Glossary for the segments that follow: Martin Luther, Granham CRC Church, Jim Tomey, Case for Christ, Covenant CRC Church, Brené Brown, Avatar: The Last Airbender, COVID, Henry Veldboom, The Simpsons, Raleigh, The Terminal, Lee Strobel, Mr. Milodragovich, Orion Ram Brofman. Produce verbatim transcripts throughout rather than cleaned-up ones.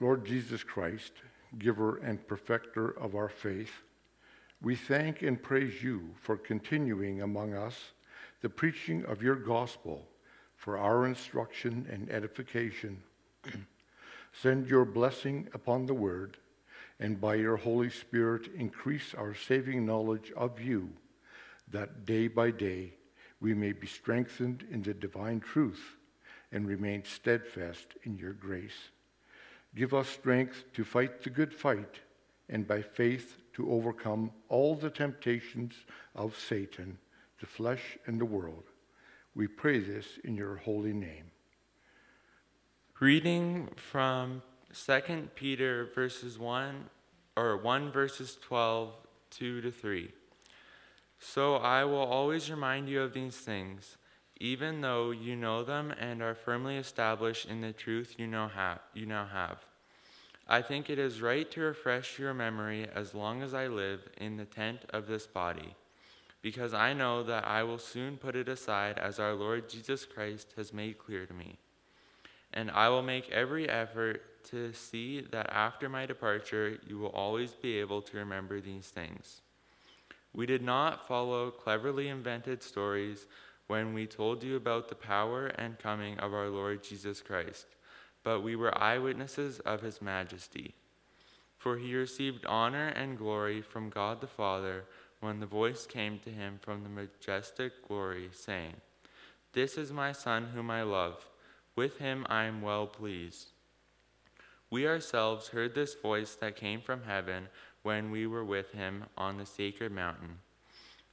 Lord Jesus Christ, giver and perfecter of our faith, we thank and praise you for continuing among us the preaching of your gospel for our instruction and edification. Send your blessing upon the word, and by your Holy Spirit increase our saving knowledge of you, that day by day we may be strengthened in the divine truth and remain steadfast in your grace. Give us strength to fight the good fight, and by faith to overcome all the temptations of Satan, the flesh, and the world. We pray this in your holy name. Reading from Second Peter verses one, or one verses twelve, two to three. So I will always remind you of these things, even though you know them and are firmly established in the truth you now have. You now have. I think it is right to refresh your memory as long as I live in the tent of this body, because I know that I will soon put it aside, as our Lord Jesus Christ has made clear to me. And I will make every effort to see that after my departure, you will always be able to remember these things. We did not follow cleverly invented stories when we told you about the power and coming of our Lord Jesus Christ, but we were eyewitnesses of his majesty. For he received honor and glory from God the Father when the voice came to him from the majestic glory, saying, "This is my Son whom I love. With him I am well pleased." We ourselves heard this voice that came from heaven when we were with him on the sacred mountain.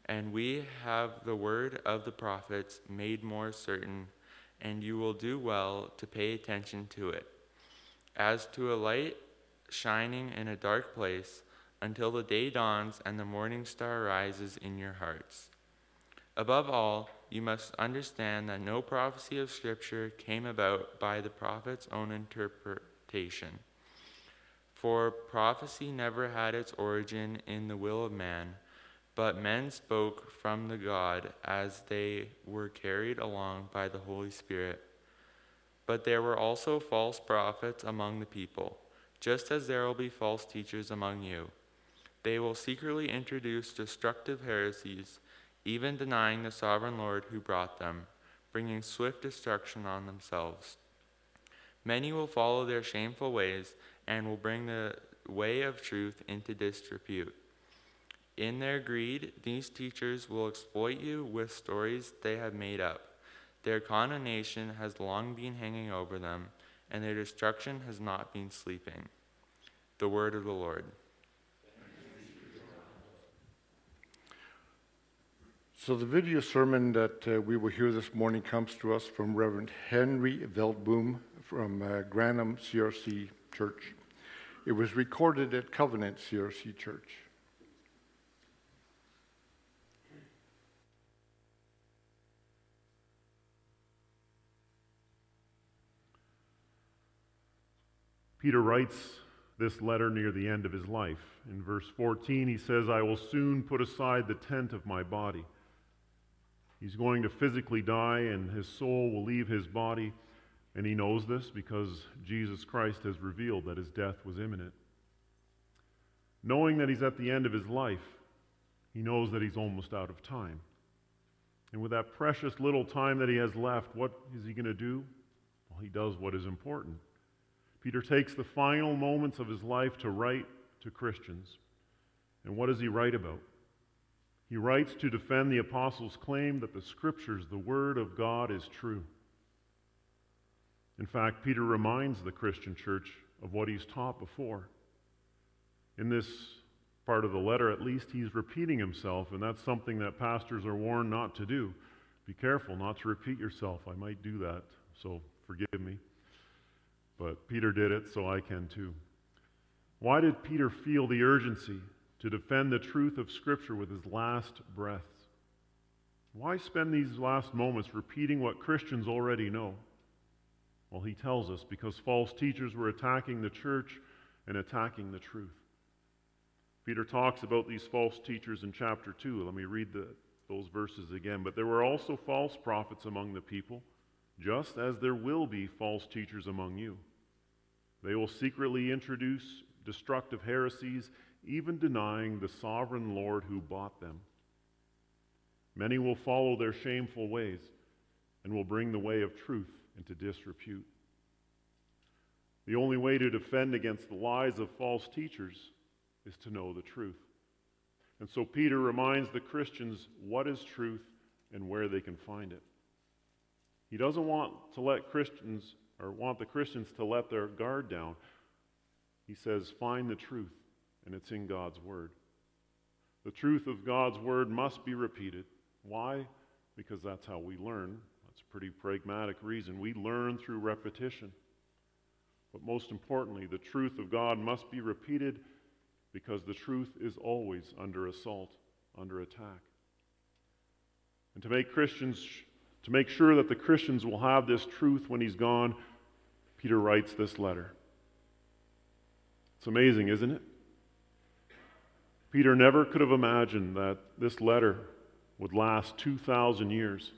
And we have the word of the prophets made more certain, and you will do well to pay attention to it, as to a light shining in a dark place, until the day dawns and the morning star rises in your hearts. Above all, you must understand that no prophecy of Scripture came about by the prophet's own interpretation. For prophecy never had its origin in the will of man, but men spoke from the God as they were carried along by the Holy Spirit. But there were also false prophets among the people, just as there will be false teachers among you. They will secretly introduce destructive heresies, even denying the sovereign Lord who brought them, bringing swift destruction on themselves. Many will follow their shameful ways and will bring the way of truth into disrepute. In their greed, these teachers will exploit you with stories they have made up. Their condemnation has long been hanging over them, and their destruction has not been sleeping. The word of the Lord. So the video sermon that uh, we will hear this morning comes to us from Reverend Henry Veldboom from uh, Granham C R C Church. It was recorded at Covenant C R C Church. Peter writes this letter near the end of his life. In verse fourteen, he says, "I will soon put aside the tent of my body." He's going to physically die, and his soul will leave his body, and he knows this because Jesus Christ has revealed that his death was imminent. Knowing that he's at the end of his life, he knows that he's almost out of time. And with that precious little time that he has left, what is he going to do? Well, he does what is important. Peter takes the final moments of his life to write to Christians. And what does he write about? He writes to defend the apostles' claim that the Scriptures, the Word of God, is true. In fact, Peter reminds the Christian church of what he's taught before. In this part of the letter, at least, he's repeating himself, and that's something that pastors are warned not to do. Be careful not to repeat yourself. I might do that, so forgive me. But Peter did it, so I can too. Why did Peter feel the urgency to defend the truth of Scripture with his last breaths? Why spend these last moments repeating what Christians already know? Well, he tells us, because false teachers were attacking the church and attacking the truth. Peter talks about these false teachers in chapter two. Let me read the, those verses again. But there were also false prophets among the people, just as there will be false teachers among you, They will secretly introduce destructive heresies, even denying the sovereign Lord who bought them. Many will follow their shameful ways and will bring the way of truth into disrepute. The only way to defend against the lies of false teachers is to know the truth. And so Peter reminds the Christians what is truth and where they can find it. He doesn't want to let Christians or want the Christians to let their guard down. He says, find the truth, and it's in God's word. The truth of God's word must be repeated. Why? Because that's how we learn. That's a pretty pragmatic reason. We learn through repetition. But most importantly, the truth of God must be repeated because the truth is always under assault, under attack. And to make Christians, to make sure that the Christians will have this truth when he's gone, Peter writes this letter. It's amazing, isn't it? Peter never could have imagined that this letter would last two thousand years,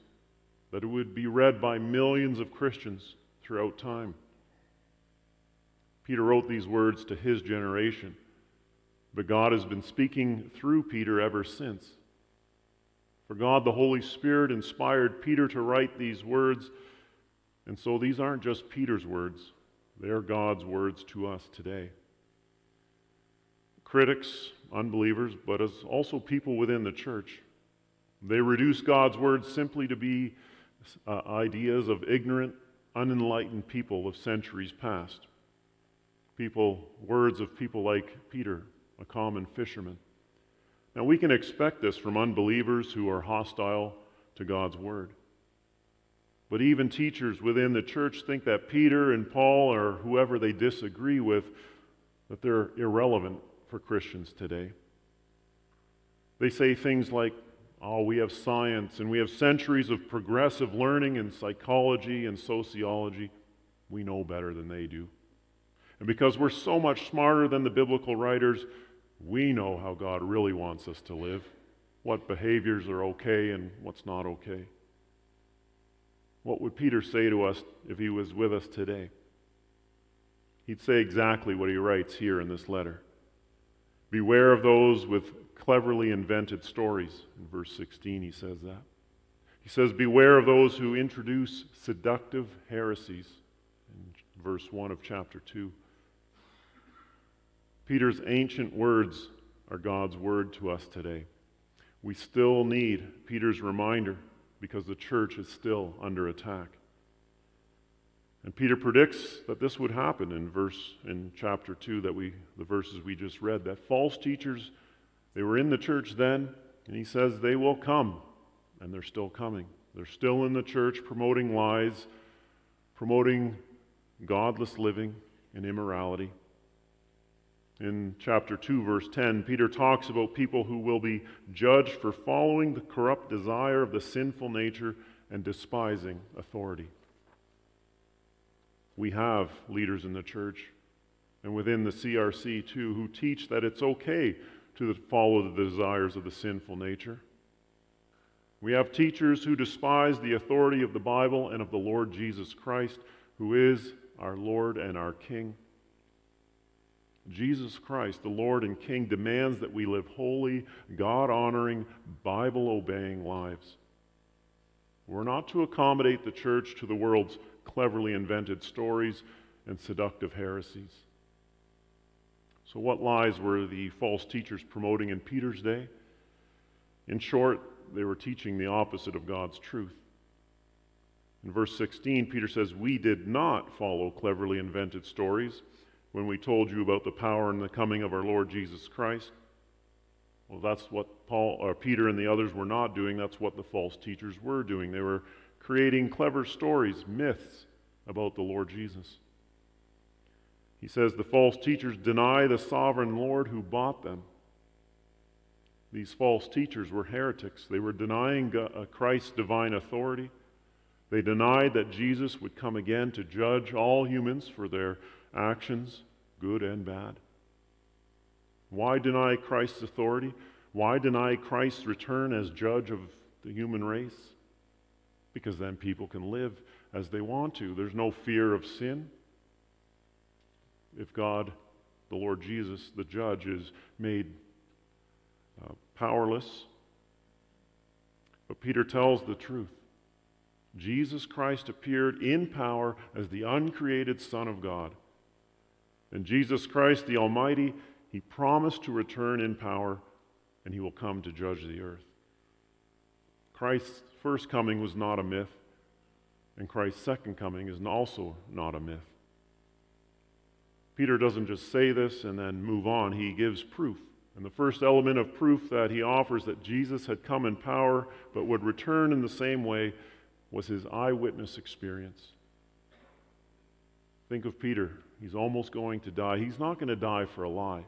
that it would be read by millions of Christians throughout time. Peter wrote these words to his generation, but God has been speaking through Peter ever since. For God, the Holy Spirit, inspired Peter to write these words, and so these aren't just Peter's words, they are God's words to us today. Critics, unbelievers, but as also people within the church. They reduce God's word simply to be uh, ideas of ignorant, unenlightened people of centuries past. People, words of people like Peter, a common fisherman. Now we can expect this from unbelievers who are hostile to God's word. But even teachers within the church think that Peter and Paul or whoever they disagree with, that they're irrelevant for Christians today. They say things like, oh, we have science and we have centuries of progressive learning in psychology and sociology. We know better than they do. And because we're so much smarter than the biblical writers, we know how God really wants us to live, what behaviors are okay and what's not okay. What would Peter say to us if he was with us today? He'd say exactly what he writes here in this letter. Beware of those with cleverly invented stories. In verse sixteen, he says that. He says, beware of those who introduce seductive heresies. In verse one of chapter two. Peter's ancient words are God's word to us today. We still need Peter's reminder because the church is still under attack. And Peter predicts that this would happen in verse in chapter two, that we the verses we just read, that false teachers, they were in the church then, and he says they will come, and they're still coming. They're still in the church promoting lies, promoting godless living and immorality. In chapter two, verse ten, Peter talks about people who will be judged for following the corrupt desire of the sinful nature and despising authority. We have leaders in the church and within the C R C too who teach that it's okay to follow the desires of the sinful nature. We have teachers who despise the authority of the Bible and of the Lord Jesus Christ, who is our Lord and our King. Jesus Christ, the Lord and King, demands that we live holy, God-honoring, Bible-obeying lives. We're not to accommodate the church to the world's cleverly invented stories and seductive heresies. So what lies were the false teachers promoting in Peter's day? In short, they were teaching the opposite of God's truth. In verse sixteen, Peter says, we did not follow cleverly invented stories when we told you about the power and the coming of our Lord Jesus Christ. Well, that's what Paul or Peter and the others were not doing. That's what the false teachers were doing. They were creating clever stories, myths about the Lord Jesus. He says the false teachers deny the sovereign Lord who bought them. These false teachers were heretics. They were denying Christ's divine authority. They denied that Jesus would come again to judge all humans for their actions, good and bad. Why deny Christ's authority? Why deny Christ's return as judge of the human race? Because then people can live as they want to. There's no fear of sin. if God, the Lord Jesus, the judge, is made uh, powerless. But Peter tells the truth. Jesus Christ appeared in power as the uncreated Son of God. And Jesus Christ, the Almighty, he promised to return in power, and he will come to judge the earth. Christ's first coming was not a myth, and Christ's second coming is also not a myth. Peter doesn't just say this and then move on. He gives proof. And the first element of proof that he offers that Jesus had come in power but would return in the same way was his eyewitness experience. Think of Peter. He's almost going to die. He's not going to die for a lie.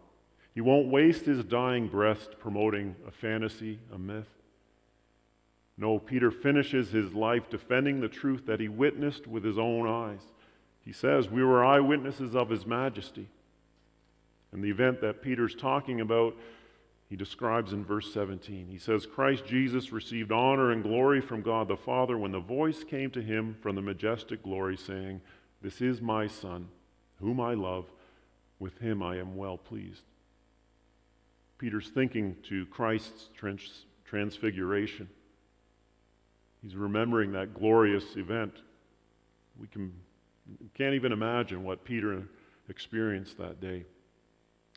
He won't waste his dying breath promoting a fantasy, a myth. No, Peter finishes his life defending the truth that he witnessed with his own eyes. He says, "We were eyewitnesses of his majesty." And the event that Peter's talking about, he describes in verse seventeen. He says, "Christ Jesus received honor and glory from God the Father when the voice came to him from the majestic glory saying, 'This is my Son, whom I love. With him I am well pleased.'" Peter's thinking to Christ's transfiguration. He's remembering that glorious event. We can, can't even imagine what Peter experienced that day.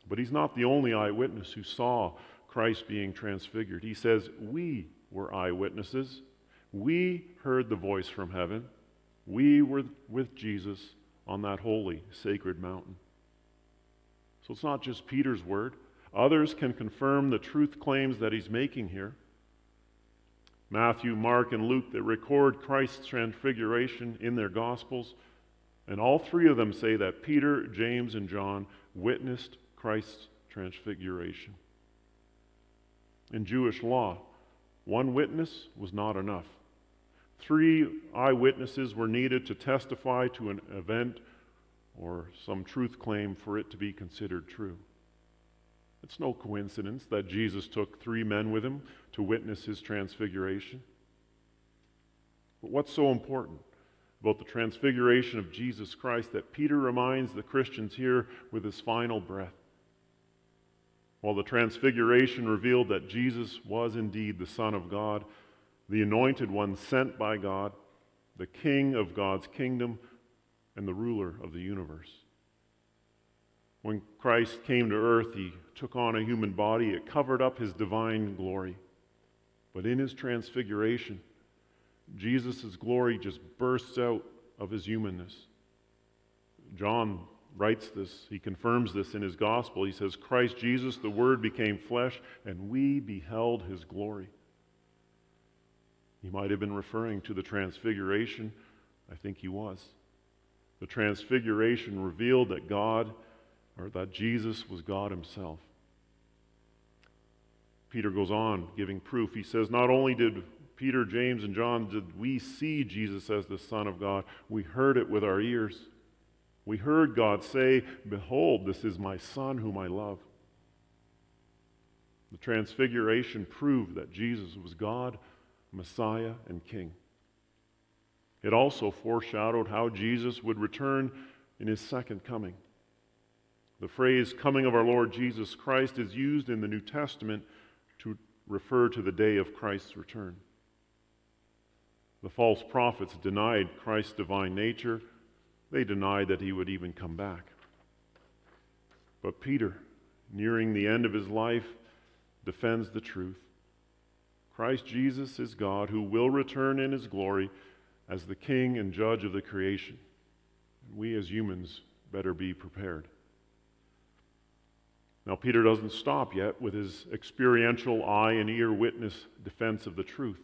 But he's not the only eyewitness who saw Christ being transfigured. He says, "We were eyewitnesses. We heard the voice from heaven. We were with Jesus on that holy, sacred mountain." So it's not just Peter's word. Others can confirm the truth claims that he's making here. Matthew, Mark, and Luke, that record Christ's transfiguration in their Gospels, and all three of them say that Peter, James, and John witnessed Christ's transfiguration. In Jewish law, one witness was not enough. Three eyewitnesses were needed to testify to an event or some truth claim for it to be considered true. It's no coincidence that Jesus took three men with him to witness his transfiguration. But what's so important about the transfiguration of Jesus Christ that Peter reminds the Christians here with his final breath? While the transfiguration revealed that Jesus was indeed the Son of God, the anointed one sent by God, the King of God's kingdom, and the ruler of the universe. When Christ came to earth, he took on a human body. It covered up his divine glory. But in his transfiguration, Jesus' glory just bursts out of his humanness. John writes this. He confirms this in his gospel. He says, "Christ Jesus, the Word, became flesh, and we beheld his glory." He might have been referring to the transfiguration. I think he was. The transfiguration revealed that God or that Jesus was God himself. Peter goes on giving proof. He says, not only did Peter, James, and John, did we see Jesus as the Son of God, we heard it with our ears. We heard God say, "Behold, this is my Son whom I love." The transfiguration proved that Jesus was God, Messiah, and King. It also foreshadowed how Jesus would return in his second coming. The phrase "coming of our Lord Jesus Christ" is used in the New Testament to refer to the day of Christ's return. The false prophets denied Christ's divine nature. They denied that he would even come back. But Peter, nearing the end of his life, defends the truth. Christ Jesus is God who will return in his glory as the King and Judge of the creation. We as humans better be prepared. Now, Peter doesn't stop yet with his experiential eye and ear witness defense of the truth.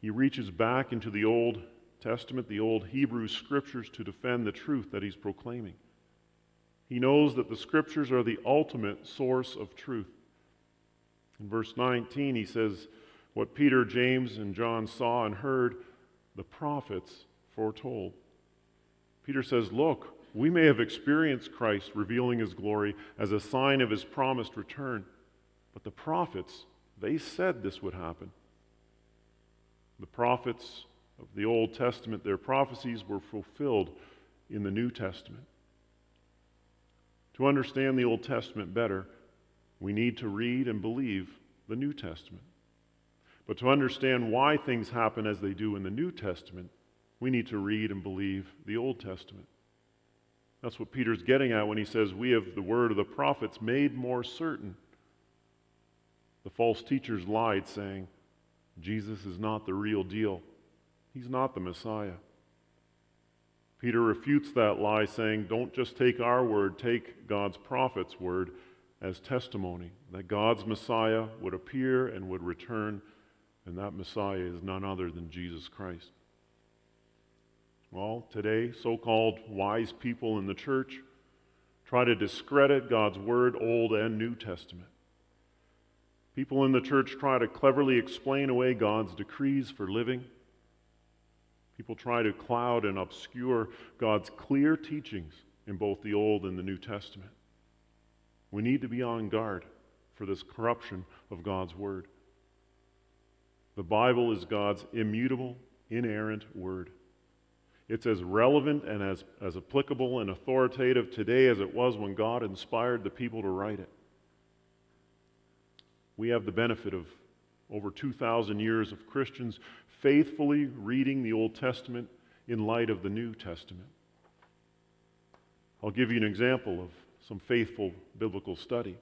He reaches back into the Old Testament, the old Hebrew Scriptures, to defend the truth that he's proclaiming. He knows that the Scriptures are the ultimate source of truth. In verse nineteen, he says, "What Peter, James, and John saw and heard, the prophets foretold." Peter says, "Look, we may have experienced Christ revealing his glory as a sign of his promised return, but the prophets, they said this would happen." The prophets of the Old Testament, their prophecies were fulfilled in the New Testament. To understand the Old Testament better, we need to read and believe the New Testament. But to understand why things happen as they do in the New Testament, we need to read and believe the Old Testament. That's what Peter's getting at when he says, we have the word of the prophets made more certain. The false teachers lied, saying, Jesus is not the real deal. He's not the Messiah. Peter refutes that lie, saying, don't just take our word, take God's prophet's word as testimony that God's Messiah would appear and would return, and that Messiah is none other than Jesus Christ. Well, today, so-called wise people in the church try to discredit God's Word, Old and New Testament. People in the church try to cleverly explain away God's decrees for living. People try to cloud and obscure God's clear teachings in both the Old and the New Testament. We need to be on guard for this corruption of God's Word. The Bible is God's immutable, inerrant Word. It's as relevant and as, as applicable and authoritative today as it was when God inspired the people to write it. We have the benefit of over two thousand years of Christians faithfully reading the Old Testament in light of the New Testament. I'll give you an example of some faithful biblical study.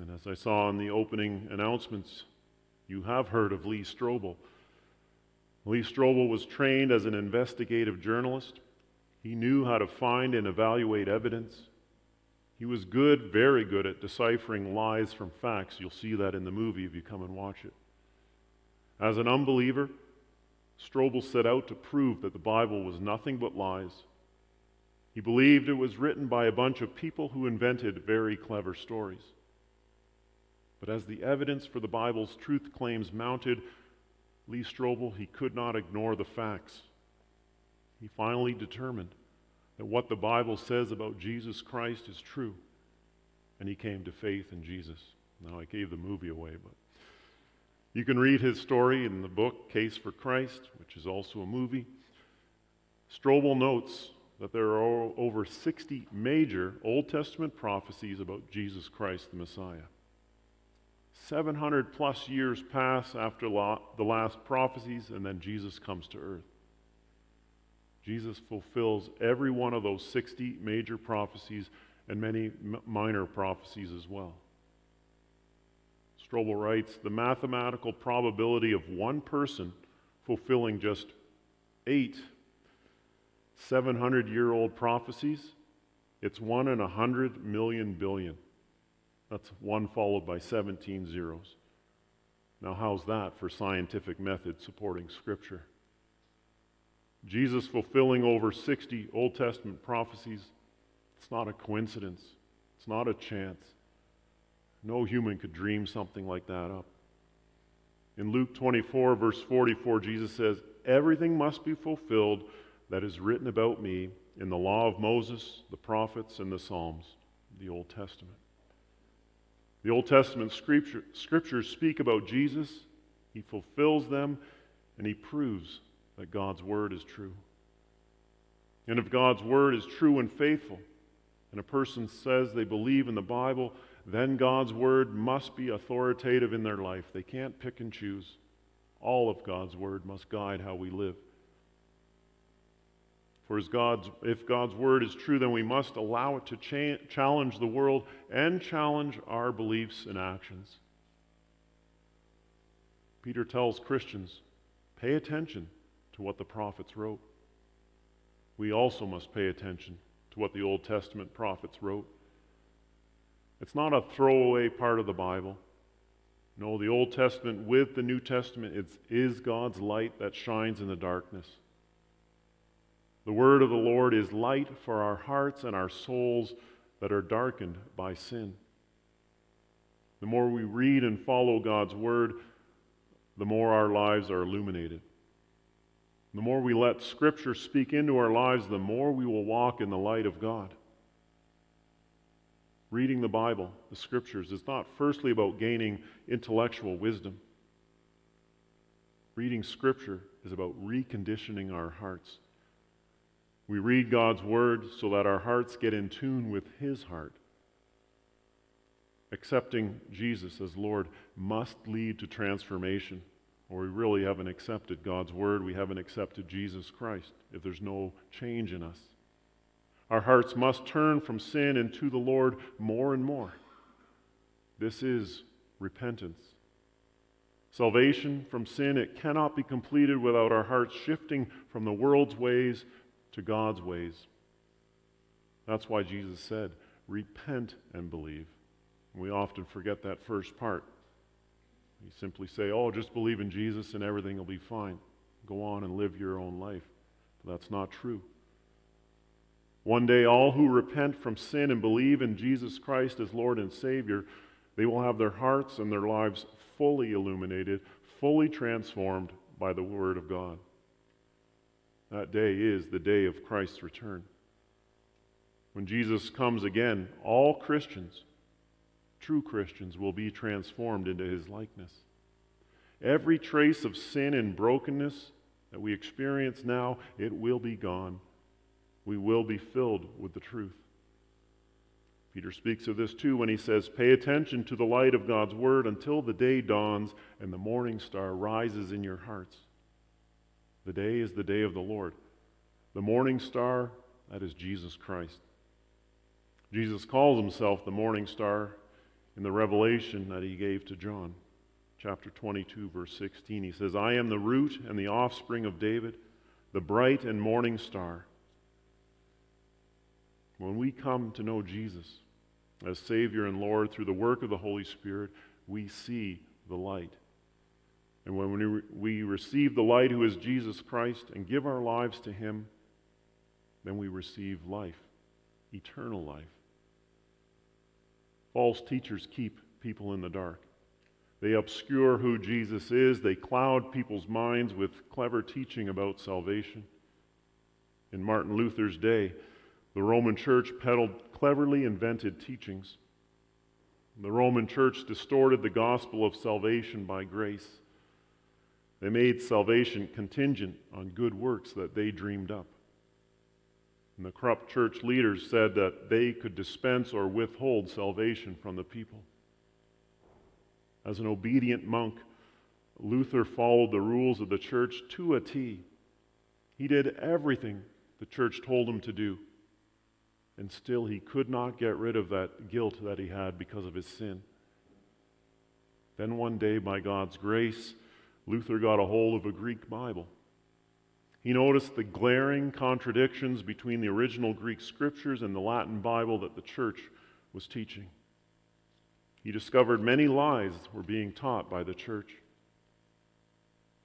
And as I saw in the opening announcements, you have heard of Lee Strobel. Lee Strobel was trained as an investigative journalist. He knew how to find and evaluate evidence. He was good, very good at deciphering lies from facts. You'll see that in the movie if you come and watch it. As an unbeliever, Strobel set out to prove that the Bible was nothing but lies. He believed it was written by a bunch of people who invented very clever stories. But as the evidence for the Bible's truth claims mounted, Lee Strobel, he could not ignore the facts. He finally determined that what the Bible says about Jesus Christ is true, and he came to faith in Jesus. Now, I gave the movie away, but you can read his story in the book Case for Christ, which is also a movie. Strobel notes that there are over sixty major Old Testament prophecies about Jesus Christ the Messiah. seven hundred plus years pass after la- the last prophecies, and then Jesus comes to earth. Jesus fulfills every one of those sixty major prophecies and many m- minor prophecies as well. Strobel writes, the mathematical probability of one person fulfilling just eight seven hundred-year-old prophecies, it's one in a hundred million billion. That's one followed by seventeen zeros. Now, how's that for scientific method supporting Scripture? Jesus fulfilling over sixty Old Testament prophecies, it's not a coincidence. It's not a chance. No human could dream something like that up. In Luke twenty-four, verse forty-four, Jesus says, everything must be fulfilled that is written about me in the law of Moses, the prophets, and the Psalms, the Old Testament. The Old Testament scripture, scriptures speak about Jesus. He fulfills them, and he proves that God's word is true. And if God's word is true and faithful, and a person says they believe in the Bible, then God's word must be authoritative in their life. They can't pick and choose. All of God's word must guide how we live. For as God's, if God's word is true, then we must allow it to cha- challenge the world and challenge our beliefs and actions. Peter tells Christians, pay attention to what the prophets wrote. We also must pay attention to what the Old Testament prophets wrote. It's not a throwaway part of the Bible. No, the Old Testament with the New Testament is, is God's light that shines in the darkness. The word of the Lord is light for our hearts and our souls that are darkened by sin. The more we read and follow God's word, the more our lives are illuminated. The more we let Scripture speak into our lives, the more we will walk in the light of God. Reading the Bible, the Scriptures, is not firstly about gaining intellectual wisdom. Reading Scripture is about reconditioning our hearts. We read God's Word so that our hearts get in tune with His heart. accepting Jesus as Lord must lead to transformation, or we really haven't accepted God's word. We haven't accepted Jesus Christ if there's no change in us. Our hearts must turn from sin and to the Lord more and more. This is repentance. Salvation from sin, it cannot be completed without our hearts shifting from the world's ways to God's ways. That's why Jesus said, repent and believe. We often forget that first part. You simply say, oh, just believe in Jesus and everything will be fine. Go on and live your own life. But that's not true. One day, all who repent from sin and believe in Jesus Christ as Lord and Savior, they will have their hearts and their lives fully illuminated, fully transformed by the Word of God. That day is the day of Christ's return. When Jesus comes again, all Christians, true Christians, will be transformed into His likeness. Every trace of sin and brokenness that we experience now, it will be gone. We will be filled with the truth. Peter speaks of this too when he says, pay attention to the light of God's word until the day dawns and the morning star rises in your hearts. The day is the day of the Lord. The morning star, that is Jesus Christ. Jesus calls Himself the morning star in the revelation that He gave to John, chapter twenty-two, verse sixteen, He says, I am the root and the offspring of David, the bright and morning star. When we come to know Jesus as Savior and Lord through the work of the Holy Spirit, we see the light. And when we receive the light, who is Jesus Christ, and give our lives to Him, then we receive life, eternal life. False teachers keep people in the dark. They obscure who Jesus is. They cloud people's minds with clever teaching about salvation. In Martin Luther's day, the Roman Church peddled cleverly invented teachings. The Roman Church distorted the gospel of salvation by grace. They made salvation contingent on good works that they dreamed up. And the corrupt church leaders said that they could dispense or withhold salvation from the people. As an obedient monk, Luther followed the rules of the church to a T. He did everything the church told him to do, and still he could not get rid of that guilt that he had because of his sin. Then one day, by God's grace, Luther got a hold of a Greek Bible. He noticed the glaring contradictions between the original Greek scriptures and the Latin Bible that the church was teaching. He discovered many lies were being taught by the church.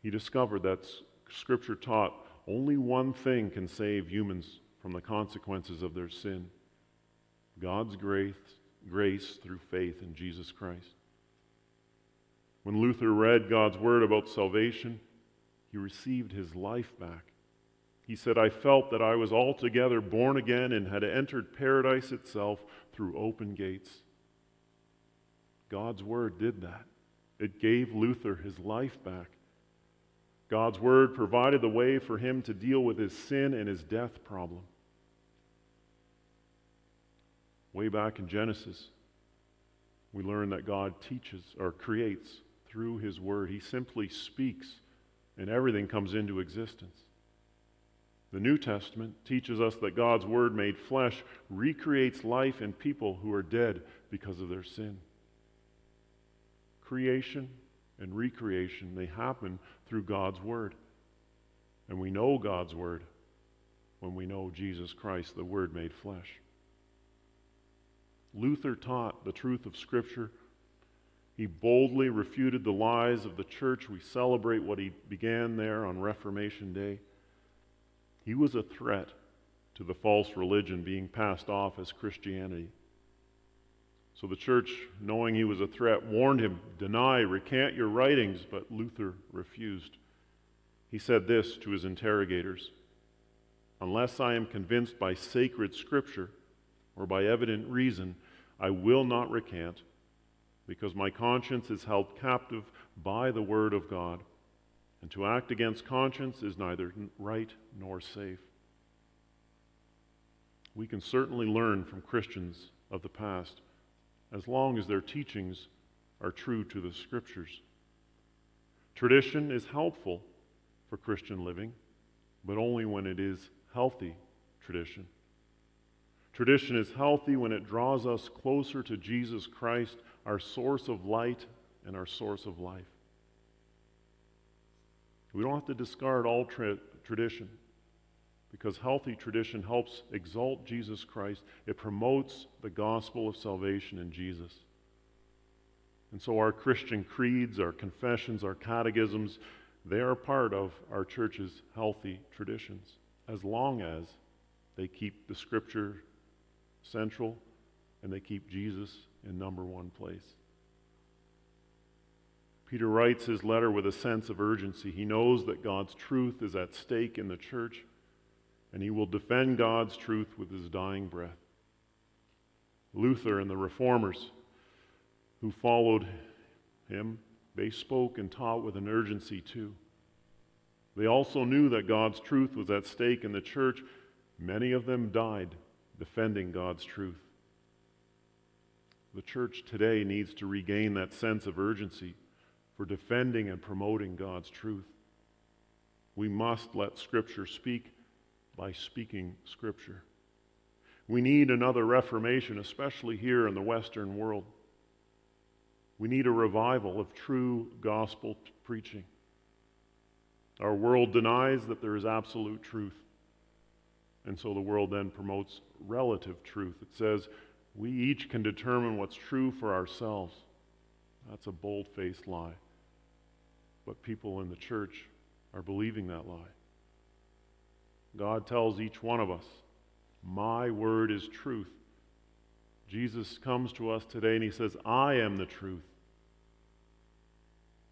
He discovered that scripture taught only one thing can save humans from the consequences of their sin: God's grace, grace through faith in Jesus Christ. When Luther read God's word about salvation, he received his life back. He said, I felt that I was altogether born again and had entered paradise itself through open gates. God's word did that. It gave Luther his life back. God's word provided the way for him to deal with his sin and his death problem. Way back in Genesis, we learn that God teaches or creates through His word. He simply speaks, and everything comes into existence. The New Testament teaches us that God's Word made flesh recreates life in people who are dead because of their sin. Creation and recreation, they happen through God's Word. And we know God's Word when we know Jesus Christ, the Word made flesh. Luther taught the truth of Scripture. He boldly refuted the lies of the church. We celebrate what he began there on Reformation Day. He was a threat to the false religion being passed off as Christianity. So the church, knowing he was a threat, warned him, deny, recant your writings, but Luther refused. He said this to his interrogators: unless I am convinced by sacred scripture or by evident reason, I will not recant, because my conscience is held captive by the word of God, and to act against conscience is neither right nor safe. We can certainly learn from Christians of the past as long as their teachings are true to the Scriptures. Tradition is helpful for Christian living, but only when it is healthy tradition. Tradition is healthy when it draws us closer to Jesus Christ, our source of light and our source of life. We don't have to discard all tra- tradition, because healthy tradition helps exalt Jesus Christ. It promotes the gospel of salvation in Jesus. And so our Christian creeds, our confessions, our catechisms, they are part of our church's healthy traditions, as long as they keep the Scripture central and they keep Jesus in number one place. Peter writes his letter with a sense of urgency. He knows that God's truth is at stake in the church, and he will defend God's truth with his dying breath. Luther and the reformers who followed him, they spoke and taught with an urgency too. They also knew that God's truth was at stake in the church. Many of them died defending God's truth. The church today needs to regain that sense of urgency for defending and promoting God's truth. We must let Scripture speak by speaking Scripture. We need another reformation, especially here in the Western world. We need a revival of true gospel preaching. Our world denies that there is absolute truth, and so the world then promotes relative truth. It says we each can determine what's true for ourselves. That's a bold-faced lie. But people in the church are believing that lie. God tells each one of us, my word is truth. Jesus comes to us today and he says, I am the truth.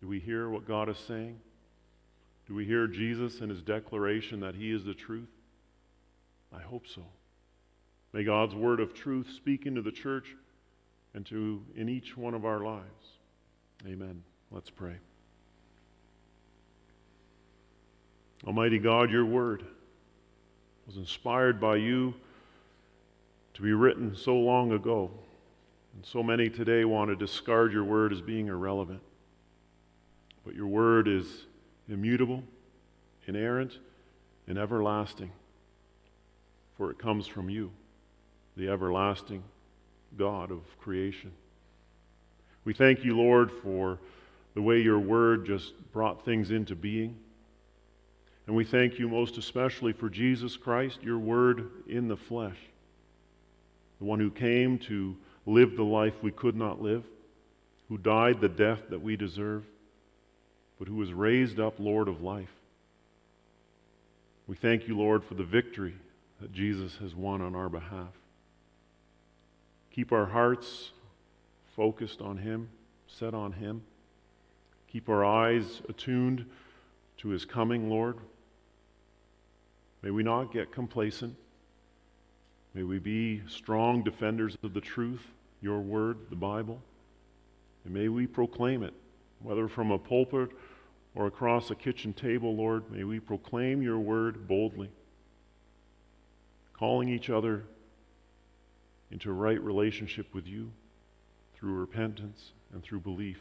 Do we hear what God is saying? Do we hear Jesus and his declaration that he is the truth? I hope so. May God's word of truth speak into the church and to in each one of our lives. Amen. Let's pray. Almighty God, your word was inspired by you to be written so long ago, and so many today want to discard your word as being irrelevant. But your word is immutable, inerrant, and everlasting, for it comes from you, the everlasting God of creation. We thank you, Lord, for the way your word just brought things into being. And we thank you most especially for Jesus Christ, your word in the flesh, the one who came to live the life we could not live, who died the death that we deserve, but who was raised up Lord of life. We thank you, Lord, for the victory that Jesus has won on our behalf. Keep our hearts focused on him, set on him. Keep our eyes attuned to his coming, Lord. May we not get complacent. May we be strong defenders of the truth, your word, the Bible. And may we proclaim it, whether from a pulpit or across a kitchen table, Lord. May we proclaim your word boldly, calling each other into right relationship with you through repentance and through belief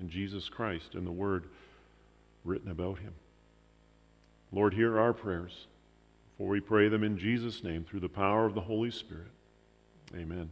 in Jesus Christ and the word written about him. Lord, hear our prayers, for we pray them in Jesus' name through the power of the Holy Spirit. Amen.